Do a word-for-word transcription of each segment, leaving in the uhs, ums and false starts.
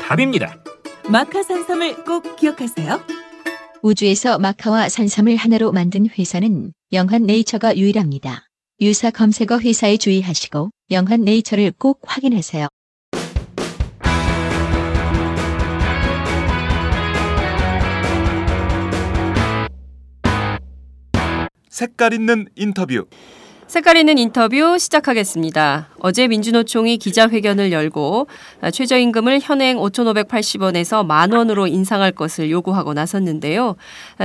답입니다. 마카산삼을 꼭 기억하세요. 우주에서 마카와 산삼을 하나로 만든 회사는 영한 네이처가 유일합니다. 유사 검색어 회사에 주의하시고 영한 네이처를 꼭 확인하세요. 색깔 있는 인터뷰. 색깔 있는 인터뷰 시작하겠습니다. 어제 민주노총이 기자회견을 열고 최저임금을 현행 오천오백팔십 원에서 만 원으로 인상할 것을 요구하고 나섰는데요.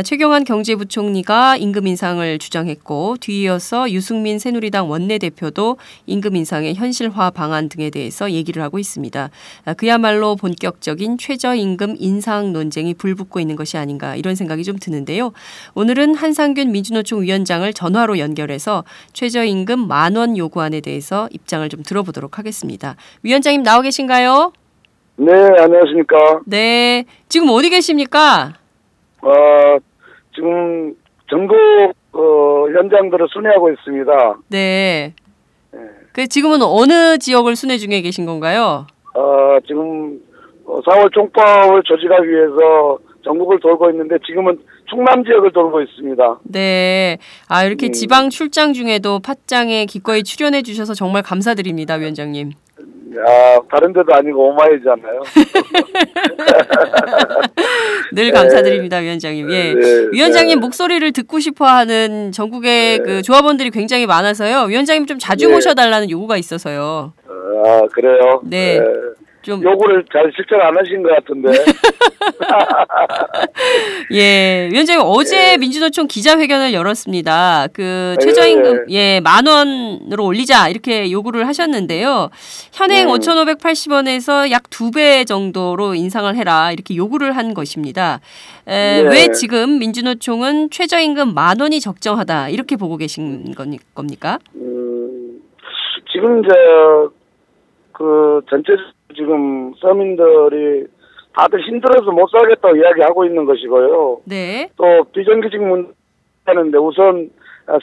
최경환 경제부총리가 임금 인상을 주장했고 뒤이어서 유승민 새누리당 원내대표도 임금 인상의 현실화 방안 등에 대해서 얘기를 하고 있습니다. 그야말로 본격적인 최저임금 인상 논쟁이 불붙고 있는 것이 아닌가 이런 생각이 좀 드는데요. 오늘은 한상균 민주노총 위원장을 전화로 연결해서 최 최저임금 만 원 요구안에 대해서 입장을 좀 들어보도록 하겠습니다. 위원장님 나와 계신가요? 네, 안녕하십니까? 네, 지금 어디 계십니까? 어, 지금 전국 어, 현장들을 순회하고 있습니다. 네. 네. 그 지금은 어느 지역을 순회 중에 계신 건가요? 어, 지금 사월 총파업을 조직하기 위해서 전국을 돌고 있는데 지금은 충남 지역을 돌고 있습니다. 네. 아, 이렇게 음. 지방 출장 중에도 팟짱에 기꺼이 출연해 주셔서 정말 감사드립니다, 위원장님. 아, 다른 데도 아니고 오마이잖아요. 늘 감사드립니다, 네. 위원장님. 예. 네. 위원장님 네. 목소리를 듣고 싶어 하는 전국의 네. 그 조합원들이 굉장히 많아서요. 위원장님 좀 자주 네. 모셔달라는 요구가 있어서요. 아, 그래요? 네. 네. 좀 요구를 잘 실천 안 하신 것 같은데. 예, 위원장님 어제 예. 민주노총 기자회견을 열었습니다. 그 최저임금 예, 예 만 원으로 올리자 이렇게 요구를 하셨는데요. 현행 음. 오천오백팔십 원에서 약 두 배 정도로 인상을 해라 이렇게 요구를 한 것입니다. 에, 예. 왜 지금 민주노총은 최저임금 만 원이 적정하다 이렇게 보고 계신 겁니까? 음, 지금 저 그 전체 지금 서민들이 다들 힘들어서 못 살겠다고 이야기하고 있는 것이고요. 네. 또 비정규직 문제인데 우선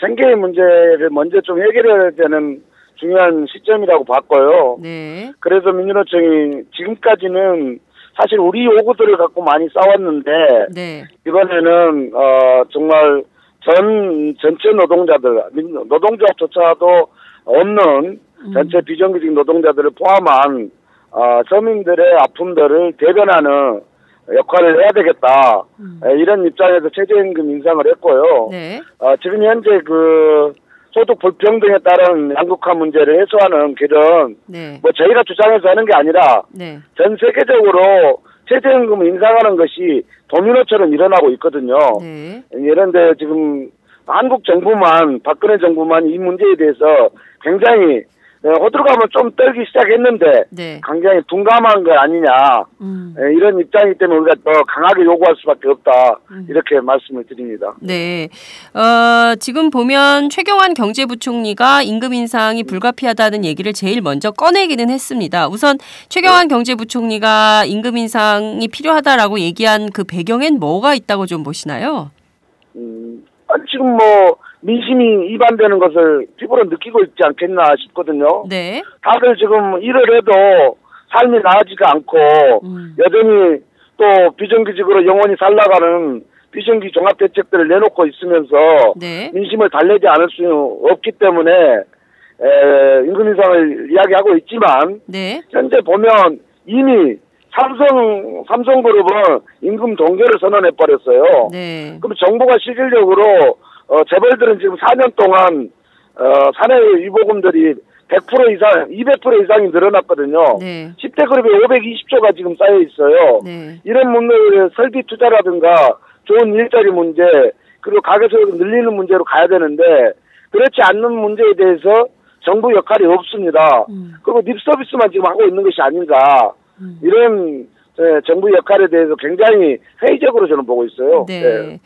생계의 문제를 먼저 좀 해결해야 되는 중요한 시점이라고 봤고요. 네. 그래서 민주노총이 지금까지는 사실 우리 요구들을 갖고 많이 싸웠는데 네. 이번에는 어 정말 전 전체 노동자들 노동조합조차도 없는 전체 비정규직 노동자들을 포함한 어, 서민들의 아픔들을 대변하는 역할을 해야 되겠다. 음. 에, 이런 입장에서 최저임금 인상을 했고요. 네. 어, 지금 현재 그 소득 불평등에 따른 양극화 문제를 해소하는 길은 네. 뭐 저희가 주장해서 하는 게 아니라 네. 전 세계적으로 최저임금 인상하는 것이 도미노처럼 일어나고 있거든요. 네. 이런데 지금 한국 정부만 박근혜 정부만 이 문제에 대해서 굉장히 예, 호들갑을 가면 좀 떨기 시작했는데 네. 굉장히 둔감한 거 아니냐 음. 예, 이런 입장이기 때문에 우리가 더 강하게 요구할 수밖에 없다 음. 이렇게 말씀을 드립니다. 네, 어, 지금 보면 최경환 경제부총리가 임금 인상이 불가피하다는 얘기를 제일 먼저 꺼내기는 했습니다. 우선 최경환 네. 경제부총리가 임금 인상이 필요하다라고 얘기한 그 배경엔 뭐가 있다고 좀 보시나요? 음, 아니, 지금 뭐 민심이 이반되는 것을 피부로 느끼고 있지 않겠나 싶거든요. 네. 다들 지금 일을 해도 삶이 나아지가 않고 음. 여전히 또 비정규직으로 영원히 살아가는 비정규 종합대책들을 내놓고 있으면서 네. 민심을 달래지 않을 수 없기 때문에 에, 임금 인상을 이야기하고 있지만 네. 현재 보면 이미 삼성 삼성그룹은 임금 동결을 선언해버렸어요. 네. 그럼 정부가 실질적으로 어, 재벌들은 지금 사 년 동안, 어, 사내 유보금들이 백 퍼센트 이상, 이백 퍼센트 이상이 늘어났거든요. 네. 십 대 그룹에 오백이십 조가 지금 쌓여 있어요. 네. 이런 문제를 설비 투자라든가 좋은 일자리 문제, 그리고 가계소득을 늘리는 문제로 가야 되는데, 그렇지 않는 문제에 대해서 정부 역할이 없습니다. 음. 그리고 립서비스만 지금 하고 있는 것이 아닌가. 음. 이런, 네, 정부 역할에 대해서 굉장히 회의적으로 저는 보고 있어요. 네. 네.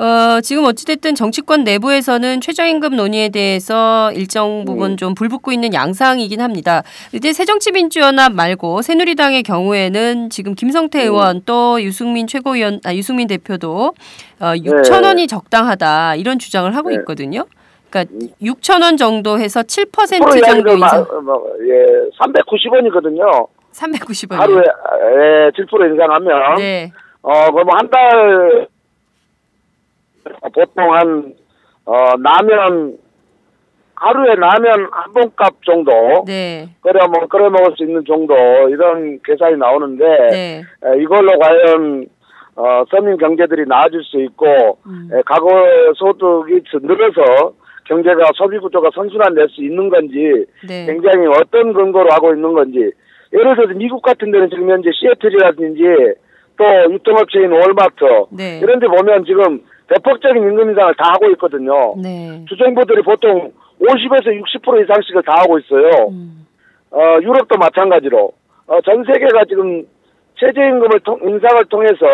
어, 지금 어찌됐든 정치권 내부에서는 최저임금 논의에 대해서 일정 부분 음. 좀 불붙고 있는 양상이긴 합니다. 그런데 새정치민주연합 말고 새누리당의 경우에는 지금 김성태 음. 의원 또 유승민 최고위원, 아, 유승민 대표도 어, 육천 원이 네. 적당하다 이런 주장을 하고 네. 있거든요. 그러니까 육천 원 정도 해서 칠 퍼센트 정도 인상. 예, 삼백구십 원이거든요. 삼백구십 원. 하루에, 예, 칠 퍼센트 인상하면. 네. 어, 그러면 한 달, 보통 한, 어, 라면, 하루에 라면 한 번값 정도. 네. 끓여, 뭐, 끓여 먹을 수 있는 정도. 이런 계산이 나오는데. 네. 에, 이걸로 과연, 어, 서민 경제들이 나아질 수 있고, 음. 에, 가구 소득이 늘어서, 경제가 소비 구조가 선순환 될 수 있는 건지. 네. 굉장히 어떤 근거로 하고 있는 건지. 예를 들어서 미국 같은 데는 지금 현재 시애틀이라든지 또 유통업체인 월마트 네. 이런 데 보면 지금 대폭적인 임금 인상을 다 하고 있거든요. 네. 주정부들이 보통 오십에서 육십 퍼센트 이상씩을 다 하고 있어요. 음. 어, 유럽도 마찬가지로. 어, 전 세계가 지금 최저임금을 통, 인상을 통해서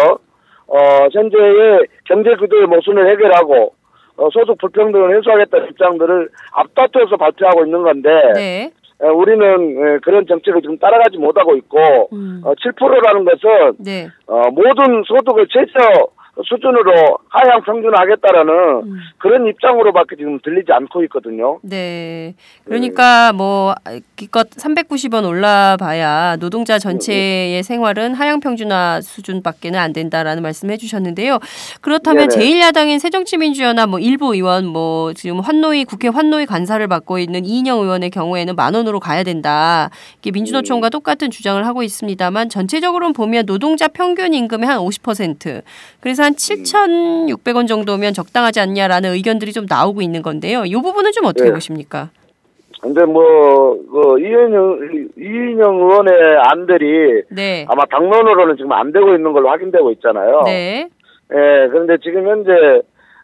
어, 현재의 경제 구조의 모순을 해결하고 어, 소득 불평등을 해소하겠다는 입장들을 앞다퉈서 발표하고 있는 건데 네. 우리는 그런 정책을 지금 따라가지 못하고 있고 음. 어, 칠 퍼센트라는 것은 네. 어, 모든 소득을 최저 수준으로 하향 평준화하겠다라는 음. 그런 입장으로밖에 지금 들리지 않고 있거든요. 네, 그러니까 네. 뭐 기껏 삼백구십 원 올라봐야 노동자 전체의 네. 생활은 하향 평준화 수준밖에는 안 된다라는 말씀해 주셨는데요. 그렇다면 네네. 제일 야당인 새정치민주연합 뭐 일부 의원 뭐 지금 환노위 국회 환노위 간사를 맡고 있는 이인영 의원의 경우에는 만 원으로 가야 된다. 이게 민주노총과 네. 똑같은 주장을 하고 있습니다만 전체적으로는 보면 노동자 평균 임금의 한 오십 퍼센트 그래서 한 칠천육백 원 정도면 적당하지 않냐라는 의견들이 좀 나오고 있는 건데요. 이 부분은 좀 어떻게 네. 보십니까? 근데 뭐, 그 이인영, 이인영 의원의 안들이 네. 아마 당론으로는 지금 안 되고 있는 걸로 확인되고 있잖아요. 네. 예, 그런데 지금 현재,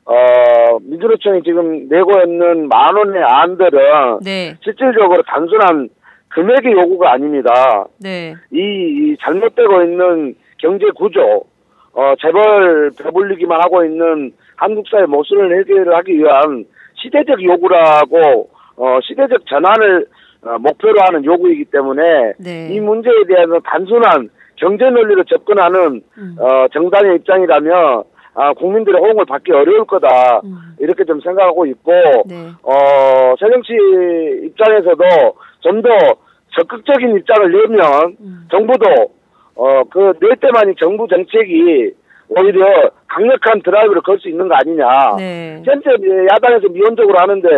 어, 민주노총이 지금 내고 있는 만 원의 안들은 네. 실질적으로 단순한 금액의 요구가 아닙니다. 네. 이, 이 잘못되고 있는 경제 구조, 어, 재벌 배불리기만 하고 있는 한국 사회 모순을 해결하기 위한 시대적 요구라고, 어, 시대적 전환을 어, 목표로 하는 요구이기 때문에 네. 이 문제에 대해서 단순한 경제 논리로 접근하는 음. 어, 정당의 입장이라면 아, 국민들의 호응을 받기 어려울 거다 음. 이렇게 좀 생각하고 있고 네. 어, 새정치 입장에서도 좀 더 적극적인 입장을 내면 음. 정부도 어, 그, 낼 때만이 정부 정책이 오히려 강력한 드라이브를 걸 수 있는 거 아니냐. 네. 현재 야당에서 미온적으로 하는데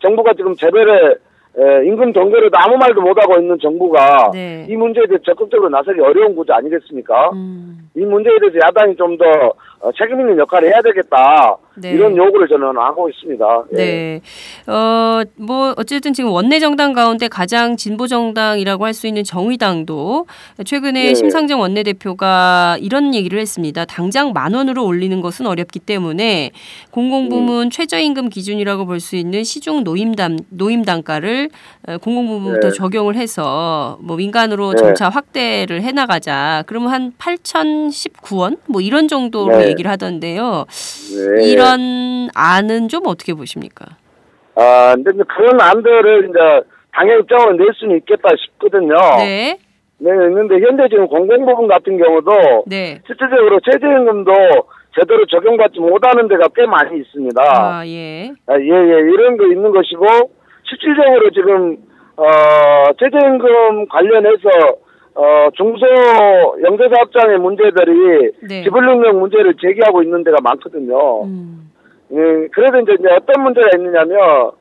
정부가 지금 재벌의 에, 임금 동결에도 아무 말도 못하고 있는 정부가 네. 이 문제에 대해 적극적으로 나서기 어려운 구조 아니겠습니까? 음. 이 문제에 대해서 야당이 좀 더 책임있는 역할을 해야 되겠다. 네. 이런 요구를 저는 하고 있습니다. 네. 예. 어, 뭐 어쨌든 지금 원내 정당 가운데 가장 진보 정당이라고 할 수 있는 정의당도 최근에 예. 심상정 원내대표가 이런 얘기를 했습니다. 당장 만 원으로 올리는 것은 어렵기 때문에 공공부문 음. 최저임금 기준이라고 볼 수 있는 시중 노임단, 노임단가를 공공부문부터 예. 적용을 해서 뭐 민간으로 예. 점차 확대를 해나가자. 그러면 한 팔천십구 원 뭐 이런 정도로 예. 얘기를 하던데요. 예. 이런 안은 좀 어떻게 보십니까? 아, 근데 그런 안들을 이제 당의 입장으로 낼 수는 있겠다 싶거든요. 네. 네, 있는데 현재 지금 공공부문 같은 경우도 네. 실질적으로 최저임금도 제대로 적용받지 못하는 데가 꽤 많이 있습니다. 아, 예. 아, 예, 예. 이런 거 있는 것이고 실질적으로 지금 어, 최저임금 관련해서 어, 중소 영세사업장의 문제들이 네. 지불능력 문제를 제기하고 있는 데가 많거든요. 음. 예, 그래서 이제, 이제 어떤 문제가 있느냐면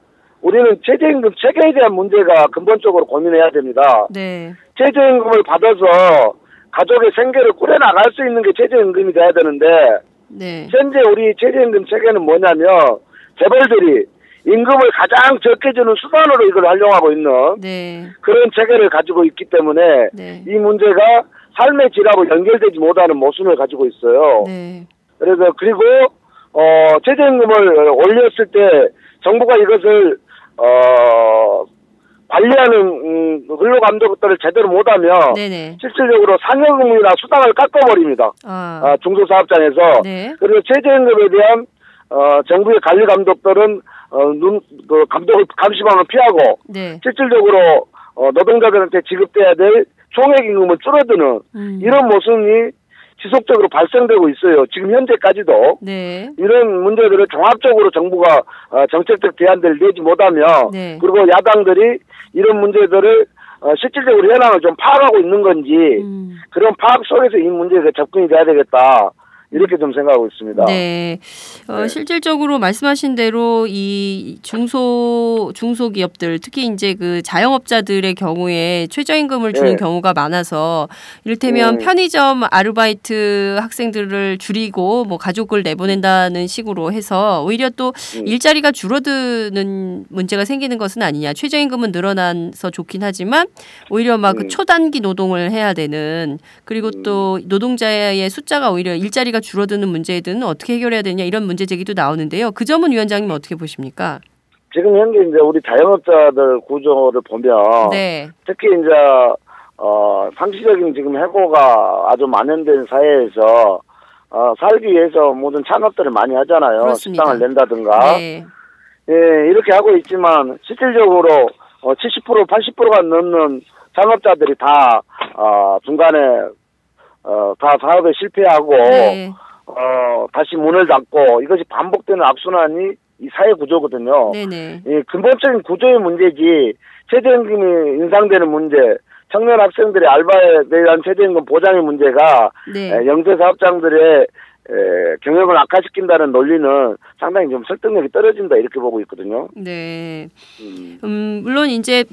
우리는 최저임금 체계에 대한 문제가 근본적으로 고민해야 됩니다. 네. 최저임금을 받아서 가족의 생계를 꾸려나갈 수 있는 게 최저임금이 돼야 되는데 네. 현재 우리 최저임금 체계는 뭐냐면 재벌들이 임금을 가장 적게 주는 수단으로 이걸 활용하고 있는 네. 그런 체계를 가지고 있기 때문에 네. 이 문제가 삶의 질하고 연결되지 못하는 모순을 가지고 있어요. 네. 그래서 그리고 어, 최저임금을 올렸을 때 정부가 이것을 어, 관리하는 음, 근로감독들을 제대로 못하면 네네. 실질적으로 상여금이나 수당을 깎아버립니다. 아. 어, 중소사업장에서. 네. 그래서 최저임금에 대한 어, 정부의 관리감독들은 어, 눈, 그, 감독을, 감시망을 피하고, 네. 실질적으로, 어, 노동자들한테 지급돼야 될 총액임금을 줄어드는, 음. 이런 모순이 지속적으로 발생되고 있어요. 지금 현재까지도. 네. 이런 문제들을 종합적으로 정부가, 어, 정책적 대안들을 내지 못하며, 네. 그리고 야당들이 이런 문제들을, 어, 실질적으로 현황을 좀 파악하고 있는 건지, 음. 그런 파악 속에서 이 문제에 접근이 돼야 되겠다. 이렇게 좀 생각하고 있습니다. 네. 어, 네. 실질적으로 말씀하신 대로 이 중소 중소기업들 특히 이제 그 자영업자들의 경우에 최저임금을 주는 네. 경우가 많아서 이를테면 네. 편의점 아르바이트 학생들을 줄이고 뭐 가족을 내보낸다는 식으로 해서 오히려 또 네. 일자리가 줄어드는 문제가 생기는 것은 아니냐. 최저임금은 늘어나서 좋긴 하지만 오히려 막 네. 그 초단기 노동을 해야 되는 그리고 또 노동자의 숫자가 오히려 일자리가 줄어드는 문제에 대해서는 어떻게 해결해야 되냐 이런 문제 제기도 나오는데요. 그 점은 위원장님 어떻게 보십니까? 지금 현재 이제 우리 자영업자들 구조를 보면 네. 특히 이제 어, 상시적인 지금 해고가 아주 만연된 사회에서 어, 살기 위해서 모든 창업들을 많이 하잖아요. 그렇습니다. 식당을 낸다든가 네. 예, 이렇게 하고 있지만 실질적으로 어, 칠십 퍼센트 팔십 퍼센트가 넘는 창업자들이 다 어, 중간에 어, 다 사업에 실패하고, 네. 어, 다시 문을 닫고, 이것이 반복되는 악순환이 이 사회 구조거든요. 네네. 이 근본적인 구조의 문제지, 최저임금이 인상되는 문제, 청년 학생들의 알바에 대한 최저임금 보장의 문제가, 네. 에, 영세사업장들의 에, 경영을 악화시킨다는 논리는 상당히 좀 설득력이 떨어진다, 이렇게 보고 있거든요. 네. 음, 음 물론 이제,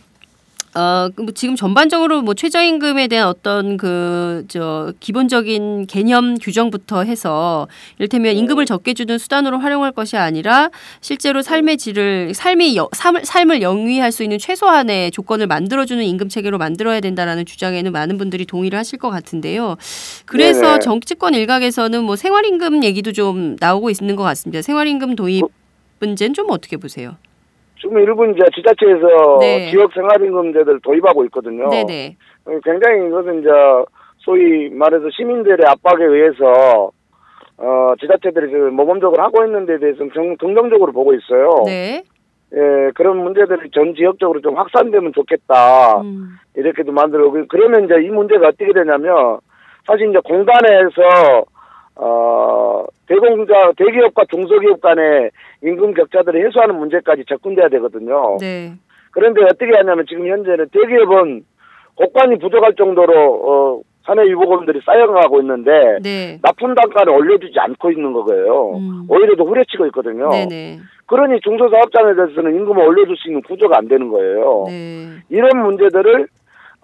어, 지금 전반적으로 뭐 최저임금에 대한 어떤 그, 저, 기본적인 개념 규정부터 해서 이를테면 임금을 적게 주는 수단으로 활용할 것이 아니라 실제로 삶의 질을, 삶이, 여, 삶, 삶을 영위할 수 있는 최소한의 조건을 만들어주는 임금 체계로 만들어야 된다라는 주장에는 많은 분들이 동의를 하실 것 같은데요. 그래서 네네. 정치권 일각에서는 뭐 생활임금 얘기도 좀 나오고 있는 것 같습니다. 생활임금 도입 문제는 좀 어떻게 보세요? 지금 일부 이제 지자체에서 네. 지역 생활임금제를 도입하고 있거든요. 네네. 굉장히 이것은 이제 소위 말해서 시민들의 압박에 의해서 어, 지자체들이 지금 모범적으로 하고 있는 데 대해서는 긍정적으로 보고 있어요. 네. 예, 그런 문제들이 전 지역적으로 좀 확산되면 좋겠다. 음. 이렇게도 만들고 그러면 이제 이 문제가 어떻게 되냐면 사실 이제 공단에서 어, 대공자, 대기업과 중소기업 간의 임금 격차들을 해소하는 문제까지 접근돼야 되거든요. 네. 그런데 어떻게 하냐면 지금 현재는 대기업은 곡간이 부족할 정도로, 어, 사내 유보금들이 쌓여가고 있는데, 네. 납품 단가를 올려주지 않고 있는 거예요. 음. 오히려 더 후려치고 있거든요. 네네. 그러니 중소사업장에 대해서는 임금을 올려줄 수 있는 구조가 안 되는 거예요. 네. 이런 문제들을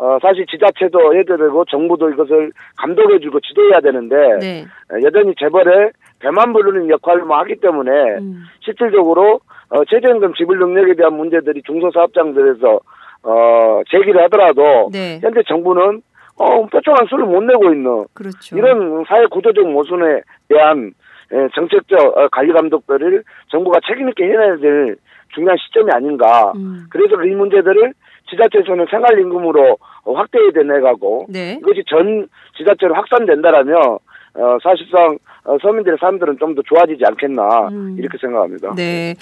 어, 사실 지자체도 해야 되고 정부도 이것을 감독해주고 지도해야 되는데 네. 여전히 재벌의 배만 부르는 역할만 하기 때문에 음. 실질적으로 어, 최저임금 지불 능력에 대한 문제들이 중소사업장들에서 어, 제기를 하더라도 네. 현재 정부는 어, 뾰족한 수를 못 내고 있는 그렇죠. 이런 사회 구조적 모순에 대한 예, 정책적 관리 감독들을 정부가 책임있게 해야 될 중요한 시점이 아닌가. 음. 그래서 이 문제들을 지자체에서는 생활임금으로 확대해야 되내가고 네. 이것이 전 지자체로 확산된다라며 어, 사실상 어, 서민들의 삶들은 좀 더 좋아지지 않겠나 음. 이렇게 생각합니다. 네,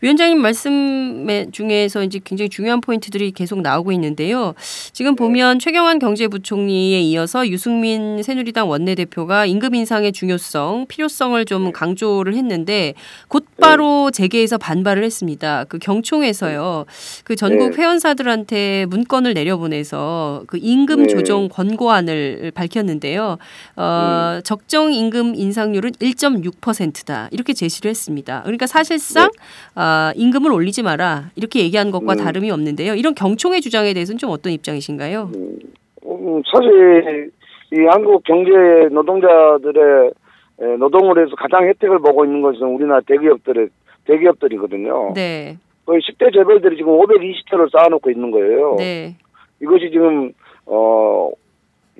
위원장님 말씀 중에서 이제 굉장히 중요한 포인트들이 계속 나오고 있는데요. 지금 보면 최경환 경제부총리에 이어서 유승민 새누리당 원내대표가 임금 인상의 중요성, 필요성을 좀 강조를 했는데 곧바로 재계에서 반발을 했습니다. 그 경총에서요, 그 전국 회원사들한테 문건을 내려보내서 그 임금 조정 권고안을 밝혔는데요. 어, 적정 임금 인상률은 일 점 육 퍼센트다. 이렇게 제시를 했습니다. 그러니까 사실상 네. 아, 임금을 올리지 마라. 이렇게 얘기한 것과 음. 다름이 없는데요. 이런 경총의 주장에 대해서는 좀 어떤 입장이신가요? 음, 사실 이 한국 경제 노동자들의 노동으로 해서 가장 혜택을 보고 있는 것은 우리나라 대기업들의, 대기업들이거든요. 네. 거의 십 대 재벌들이 지금 오백이십 조를 쌓아놓고 있는 거예요. 네. 이것이 지금 어,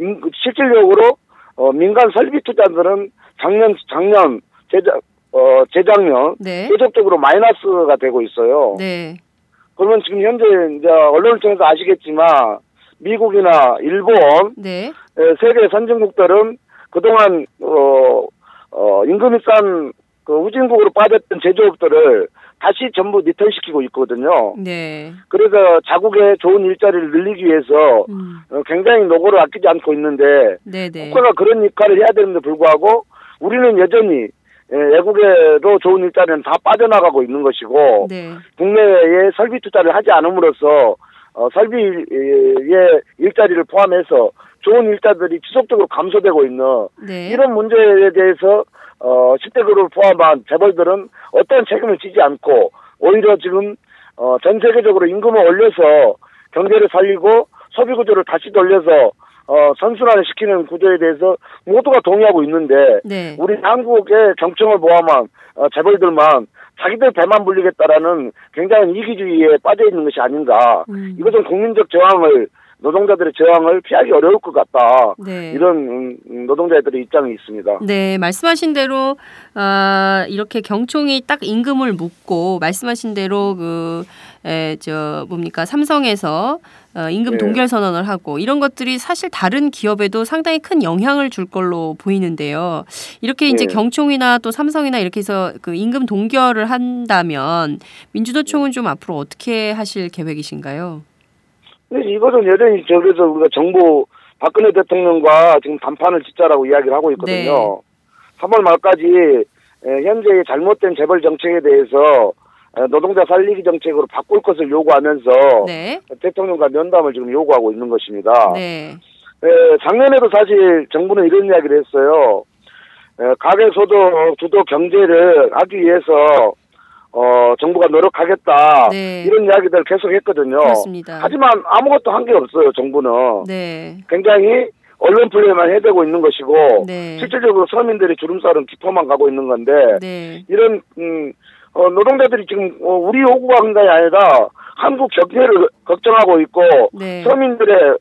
인, 실질적으로 어, 민간 설비 투자들은 작년, 작년, 재작, 어, 재작년, 네. 계속적으로 마이너스가 되고 있어요. 네. 그러면 지금 현재, 이제, 언론을 통해서 아시겠지만, 미국이나 일본, 네. 에, 세계 선진국들은 그동안, 어, 어, 임금이 싼, 그, 후진국으로 빠졌던 제조업들을 다시 전부 리턴시키고 있거든요. 네. 그래서 자국의 좋은 일자리를 늘리기 위해서 음. 어, 굉장히 노고를 아끼지 않고 있는데 네네. 국가가 그런 역할을 해야 되는데 불구하고 우리는 여전히 예, 외국에도 좋은 일자리는 다 빠져나가고 있는 것이고 네. 국내에 설비 투자를 하지 않음으로써 어, 설비의 일자리를 포함해서 좋은 일자들이 지속적으로 감소되고 있는 네. 이런 문제에 대해서 어, 십 대 그룹을 포함한 재벌들은 어떤 책임을 지지 않고 오히려 지금 어, 전 세계적으로 임금을 올려서 경제를 살리고 소비구조를 다시 돌려서 어, 선순환을 시키는 구조에 대해서 모두가 동의하고 있는데 네. 우리 한국의 경청을 포함한 어, 재벌들만 자기들 배만 불리겠다라는 굉장히 이기주의에 빠져있는 것이 아닌가. 음. 이것은 국민적 저항을 노동자들의 저항을 피하기 어려울 것 같다. 네. 이런 노동자들의 입장이 있습니다. 네, 말씀하신 대로 어, 이렇게 경총이 딱 임금을 묻고 말씀하신 대로 그 에, 저 뭡니까 삼성에서 어, 임금 네. 동결 선언을 하고 이런 것들이 사실 다른 기업에도 상당히 큰 영향을 줄 걸로 보이는데요. 이렇게 이제 네. 경총이나 또 삼성이나 이렇게 해서 그 임금 동결을 한다면 민주노총은 좀 앞으로 어떻게 하실 계획이신가요? 이것은 여전히 저기서 우리가 정부 박근혜 대통령과 지금 담판을 짓자라고 이야기를 하고 있거든요. 네. 삼월 말까지 현재의 잘못된 재벌 정책에 대해서 노동자 살리기 정책으로 바꿀 것을 요구하면서 네. 대통령과 면담을 지금 요구하고 있는 것입니다. 네. 작년에도 사실 정부는 이런 이야기를 했어요. 가계소득 주도 경제를 하기 위해서 어, 정부가 노력하겠다. 네. 이런 이야기들 계속 했거든요. 그렇습니다. 하지만 아무것도 한 게 없어요, 정부는. 네. 굉장히 언론 플레이만 해대고 있는 것이고, 네. 실질적으로 서민들이 주름살은 깊어만 가고 있는 건데, 네. 이런, 음, 어, 노동자들이 지금, 어, 우리 요구가 그런 게 아니라 한국 경제를 걱정하고 있고, 네. 서민들의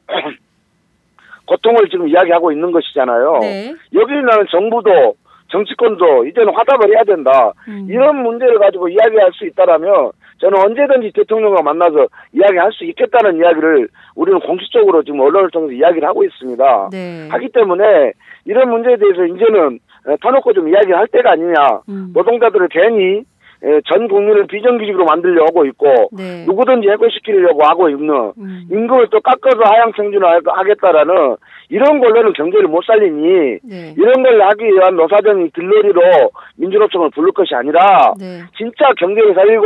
고통을 지금 이야기하고 있는 것이잖아요. 네. 여기는 정부도, 정치권도 이제는 화답을 해야 된다. 음. 이런 문제를 가지고 이야기할 수 있다라면 저는 언제든지 대통령과 만나서 이야기할 수 있겠다는 이야기를 우리는 공식적으로 지금 언론을 통해서 이야기를 하고 있습니다. 네. 하기 때문에 이런 문제에 대해서 이제는 터놓고 좀 이야기할 때가 아니냐. 음. 노동자들을 괜히 전 국민을 비정규직으로 만들려고 있고 네. 누구든지 해고시키려고 하고 있는 음. 임금을 또 깎아서 하향평준화 하겠다라는 이런 걸로는 경제를 못 살리니 네. 이런 걸 하기 위한 노사정이 들러리로 민주노총을 부를 것이 아니라 네. 진짜 경제를 살리고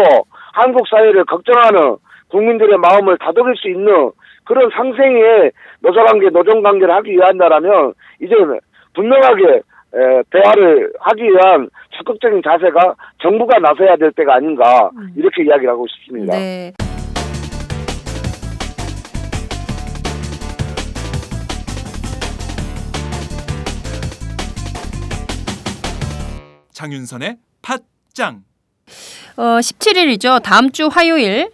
한국 사회를 걱정하는 국민들의 마음을 다독일 수 있는 그런 상생의 노사관계, 노동관계를 하기 위한다라면 이제 분명하게 에, 대화를 하기 위한 적극적인 자세가 정부가 나서야 될 때가 아닌가 이렇게 이야기를 하고 싶습니다. 네. 장윤선의 팟짱. 어, 십칠 일이죠. 다음 주 화요일.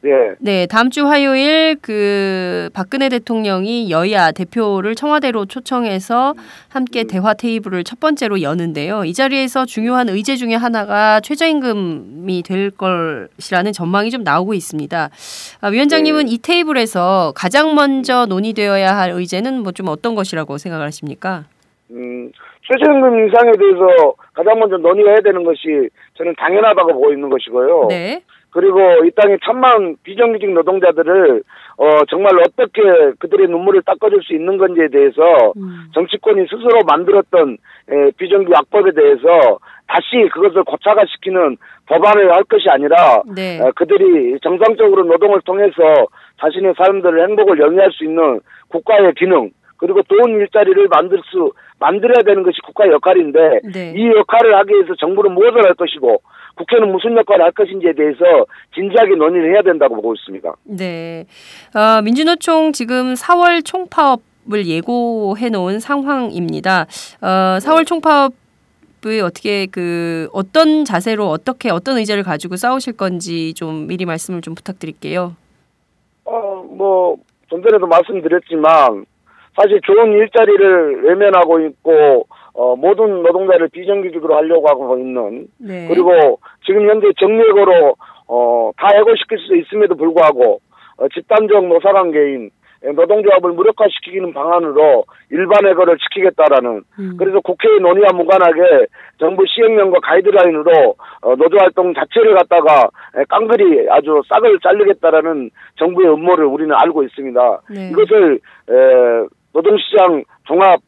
네. 네, 다음 주 화요일 그 박근혜 대통령이 여야 대표를 청와대로 초청해서 함께 대화 테이블을 첫 번째로 여는데요. 이 자리에서 중요한 의제 중에 하나가 최저임금이 될 것이라는 전망이 좀 나오고 있습니다. 아, 위원장님은 네. 이 테이블에서 가장 먼저 논의되어야 할 의제는 뭐 좀 어떤 것이라고 생각하십니까? 음, 최저임금 인상에 대해서 가장 먼저 논의해야 되는 것이 저는 당연하다고 보이는 것이고요. 네. 그리고 이 땅에 천만 비정규직 노동자들을 어 정말 어떻게 그들의 눈물을 닦아줄 수 있는 건지에 대해서 음. 정치권이 스스로 만들었던 에, 비정규 악법에 대해서 다시 그것을 고착화시키는 법안을 할 것이 아니라 네. 에, 그들이 정상적으로 노동을 통해서 자신의 삶들을 행복을 영위할 수 있는 국가의 기능 그리고 좋은 일자리를 만들 수 만들어야 되는 것이 국가의 역할인데 네. 이 역할을 하기 위해서 정부는 무엇을 할 것이고 국회는 무슨 역할을 할 것인지에 대해서 진지하게 논의를 해야 된다고 보고 있습니다. 네, 어, 민주노총 지금 사월 총파업을 예고해 놓은 상황입니다. 어, 사월 총파업을 어떻게 그 어떤 자세로 어떻게 어떤 의제를 가지고 싸우실 건지 좀 미리 말씀을 좀 부탁드릴게요. 어, 뭐 좀 전에도 말씀드렸지만. 사실 좋은 일자리를 외면하고 있고 어, 모든 노동자를 비정규직으로 하려고 하고 있는 네. 그리고 지금 현재 정리해고로 어, 다 해고시킬 수 있음에도 불구하고 어, 집단적 노사관계인 노동조합을 무력화시키는 방안으로 일반 해고를 시키겠다라는 음. 그래서 국회의 논의와 무관하게 정부 시행령과 가이드라인으로 어, 노조활동 자체를 갖다가 깡그리 아주 싹을 자르겠다라는 정부의 음모를 우리는 알고 있습니다. 네. 이것을 에, 노동시장 종합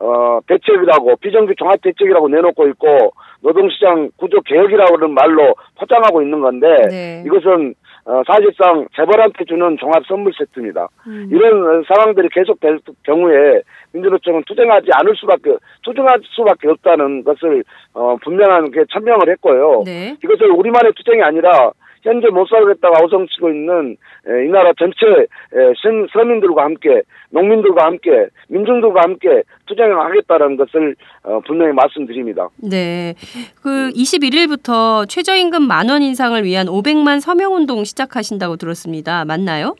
어, 대책이라고 비정규 종합 대책이라고 내놓고 있고 노동시장 구조 개혁이라는 말로 포장하고 있는 건데 네. 이것은 어, 사실상 재벌한테 주는 종합 선물 세트입니다. 음. 이런 상황들이 계속될 경우에 민주노총은 투쟁하지 않을 수밖에 투쟁할 수밖에 없다는 것을 어, 분명하게 천명을 했고요. 네. 이것을 우리만의 투쟁이 아니라 현재 못 살겠다가 오성치고 있는 이 나라 전체 서민들과 함께 농민들과 함께 민중들과 함께 투쟁을 하겠다는 것을 분명히 말씀드립니다. 네, 그 이십일 일부터 최저임금 만 원 인상을 위한 오백만 서명운동 시작하신다고 들었습니다. 맞나요?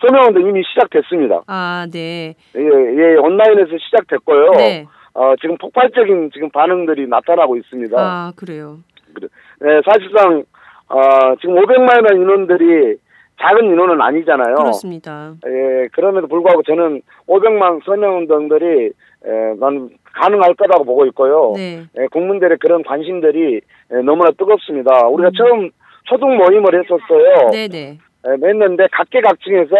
서명운동 이미 시작됐습니다. 아, 네. 예, 예, 온라인에서 시작됐고요. 네. 어, 지금 폭발적인 지금 반응들이 나타나고 있습니다. 아, 그래요. 그래. 네, 사실상. 어, 지금 오백만의 인원들이 작은 인원은 아니잖아요. 그렇습니다. 예, 그럼에도 불구하고 저는 오백만 서명운동들이 에, 난 가능할 거라고 보고 있고요. 네. 예, 국민들의 그런 관심들이 에, 너무나 뜨겁습니다. 우리가 음. 처음 초등 모임을 했었어요. 네네. 예, 했는데 각계각층에서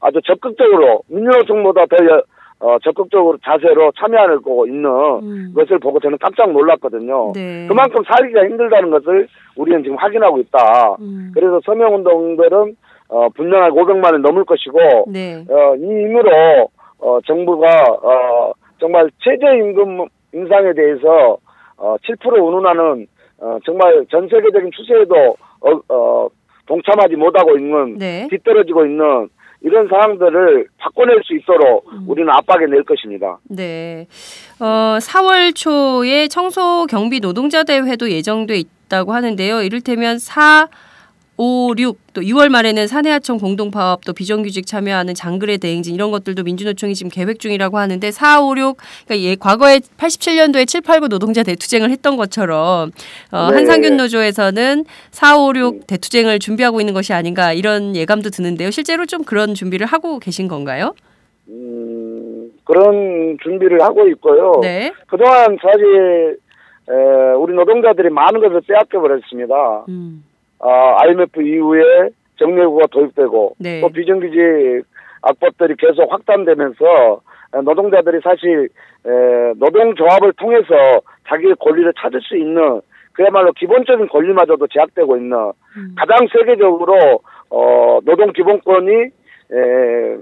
아주 적극적으로 민주노총보다 더 여, 어, 적극적으로 자세로 참여하고 있는 음. 것을 보고 저는 깜짝 놀랐거든요. 네. 그만큼 살기가 힘들다는 것을 우리는 지금 확인하고 있다. 음. 그래서 서명운동들은 어, 분명하게 오백만을 넘을 것이고 네. 어, 이 힘으로 어, 정부가 어, 정말 최저임금 인상에 대해서 어, 칠 퍼센트 운운하는 어, 정말 전 세계적인 추세에도 어, 어, 동참하지 못하고 있는 네. 뒤떨어지고 있는 이런 상황들을 바꿔낼 수 있도록 우리는 압박에 낼 것입니다. 네, 어, 사월 초에 청소경비노동자대회도 예정돼 있다고 하는데요. 이를테면 사, 오, 육 또 유월 말에는 사내하청 공동파업 또 비정규직 참여하는 장그래 대행진 이런 것들도 민주노총이 지금 계획 중이라고 하는데 사, 오, 육 그러니까 예, 과거에 팔십칠 년도에 칠, 팔, 구 노동자 대투쟁을 했던 것처럼 어, 네. 한상균 노조에서는 사, 오, 육 대투쟁을 준비하고 있는 것이 아닌가 이런 예감도 드는데요. 실제로 좀 그런 준비를 하고 계신 건가요? 음, 그런 준비를 하고 있고요. 네. 그동안 사실 에, 우리 노동자들이 많은 것을 빼앗겨버렸습니다. 음. 아, 아이엠에프 이후에 정리해고가 도입되고 네. 또 비정규직 악법들이 계속 확단되면서 노동자들이 사실 에, 노동조합을 통해서 자기의 권리를 찾을 수 있는 그야말로 기본적인 권리마저도 제약되고 있는 음. 가장 세계적으로 어, 노동기본권이 에,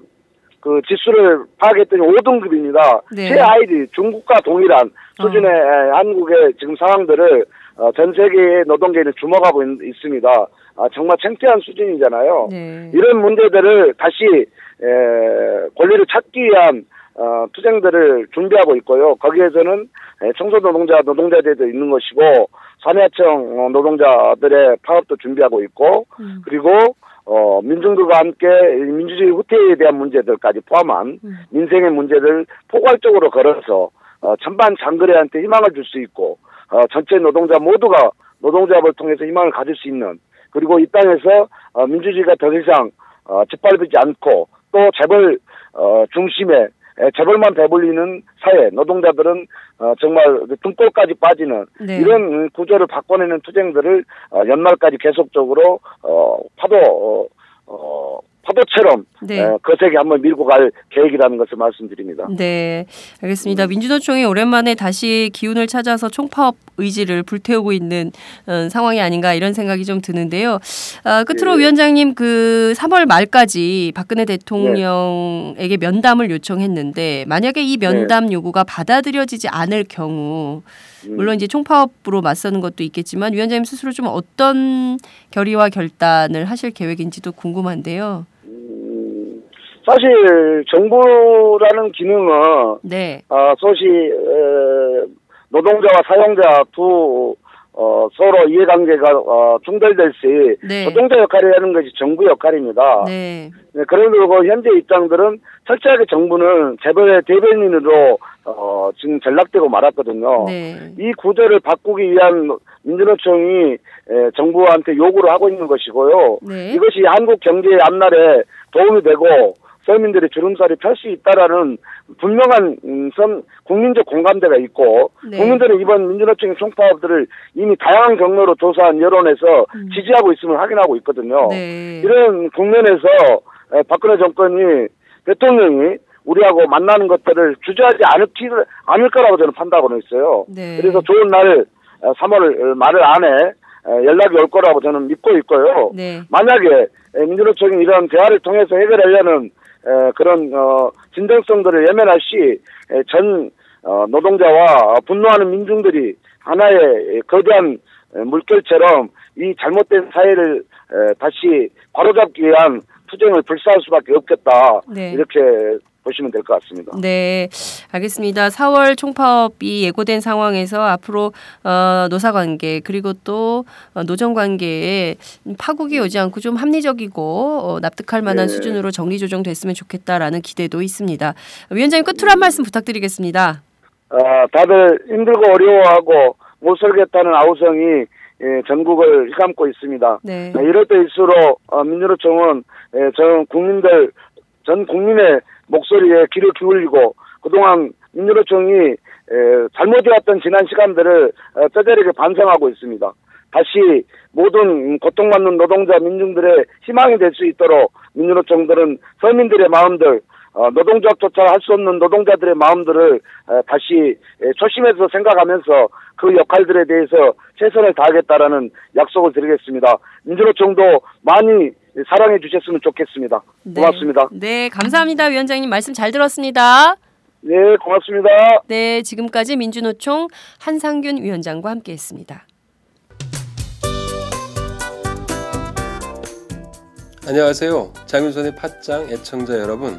그 지수를 파악했더니 오 등급입니다. 네. 최하위 중국과 동일한 수준의 어. 한국의 지금 상황들을 어, 전 세계의 노동계는 주목하고 있, 있습니다. 아, 정말 창피한 수준이잖아요. 네. 이런 문제들을 다시 에, 권리를 찾기 위한 어, 투쟁들을 준비하고 있고요. 거기에서는 청소 노동자, 노동자제도 있는 것이고, 산하청 노동자들의 파업도 준비하고 있고, 음. 그리고 어, 민중들과 함께 민주주의 후퇴에 대한 문제들까지 포함한 음. 민생의 문제를 포괄적으로 걸어서 어, 전반 장거리한테 희망을 줄 수 있고, 어, 전체 노동자 모두가 노동조합을 통해서 희망을 가질 수 있는, 그리고 이 땅에서 어, 민주주의가 더 이상 어, 짓밟히지 않고 또 재벌 어, 중심에 재벌만 배불리는 사회, 노동자들은 어, 정말 등골까지 빠지는 네. 이런 구조를 바꿔내는 투쟁들을 어, 연말까지 계속적으로 어, 파도 어, 어, 파도처럼 네. 어, 거세게 한번 밀고 갈 계획이라는 것을 말씀드립니다. 네, 알겠습니다. 음. 민주노총이 오랜만에 다시 기운을 찾아서 총파업 의지를 불태우고 있는 음, 상황이 아닌가 이런 생각이 좀 드는데요. 아, 끝으로 네. 위원장님, 그 삼월 말까지 박근혜 대통령에게 네. 면담을 요청했는데, 만약에 이 면담 네. 요구가 받아들여지지 않을 경우, 음. 물론 이제 총파업으로 맞서는 것도 있겠지만 위원장님 스스로 좀 어떤 결의와 결단을 하실 계획인지도 궁금한데요. 사실 정부라는 기능은 네. 어, 소시 에, 노동자와 사용자 두 어, 서로 이해관계가 어, 충돌될 시 네. 노동자 역할을 하는 것이 정부 역할입니다. 네. 네, 그러므로 현재 입장들은 철저하게 정부는 재벌의 대변인으로 어, 지금 전락되고 말았거든요. 네. 이 구조를 바꾸기 위한 민주노총이 에, 정부한테 요구를 하고 있는 것이고요. 네. 이것이 한국 경제의 앞날에 도움이 되고 서민들의 주름살이 펼 수 있다라는 분명한 선 국민적 공감대가 있고 네. 국민들은 이번 민주노총의 총파업들을 이미 다양한 경로로 조사한 여론에서 음. 지지하고 있음을 확인하고 있거든요. 네. 이런 국면에서 박근혜 정권이 대통령이 우리하고 만나는 것들을 주저하지 않을, 않을 거라고 저는 판단하고 있어요. 네. 그래서 좋은 날 삼월 말을 안에 연락이 올 거라고 저는 믿고 있고요. 네. 만약에 민주노총이 이런 대화를 통해서 해결하려는 그런 진정성들을 예면할 시 전 노동자와 분노하는 민중들이 하나의 거대한 물결처럼 이 잘못된 사회를 다시 바로잡기 위한 투쟁을 불사할 수밖에 없겠다. 네. 이렇게 보시면 될 것 같습니다. 네, 알겠습니다. 사월 총파업이 예고된 상황에서 앞으로 어, 노사관계 그리고 또 어, 노정관계에 파국이 오지 않고 좀 합리적이고 어, 납득할 만한 네. 수준으로 정리조정됐으면 좋겠다라는 기대도 있습니다. 위원장님, 끝으로 한 말씀 부탁드리겠습니다. 어, 다들 힘들고 어려워하고 못 살겠다는 아우성이 예, 전국을 휘감고 있습니다. 네. 네, 이럴 때일수록 어, 민주노총은 예, 전 국민들 전 국민의 목소리에 귀를 기울이고 그동안 민주노총이 잘못해왔던 지난 시간들을 뼈저리게 반성하고 있습니다. 다시 모든 고통받는 노동자 민중들의 희망이 될 수 있도록 민주노총들은 서민들의 마음들, 노동조합조차 할 수 없는 노동자들의 마음들을 다시 초심에서 생각하면서 그 역할들에 대해서 최선을 다하겠다라는 약속을 드리겠습니다. 민주노총도 많이 사랑해 주셨으면 좋겠습니다. 네. 고맙습니다. 네, 감사합니다. 위원장님 말씀 잘 들었습니다. 네, 고맙습니다. 네, 지금까지 민주노총 한상균 위원장과 함께했습니다. 안녕하세요. 장윤선의 팟짱 애청자 여러분,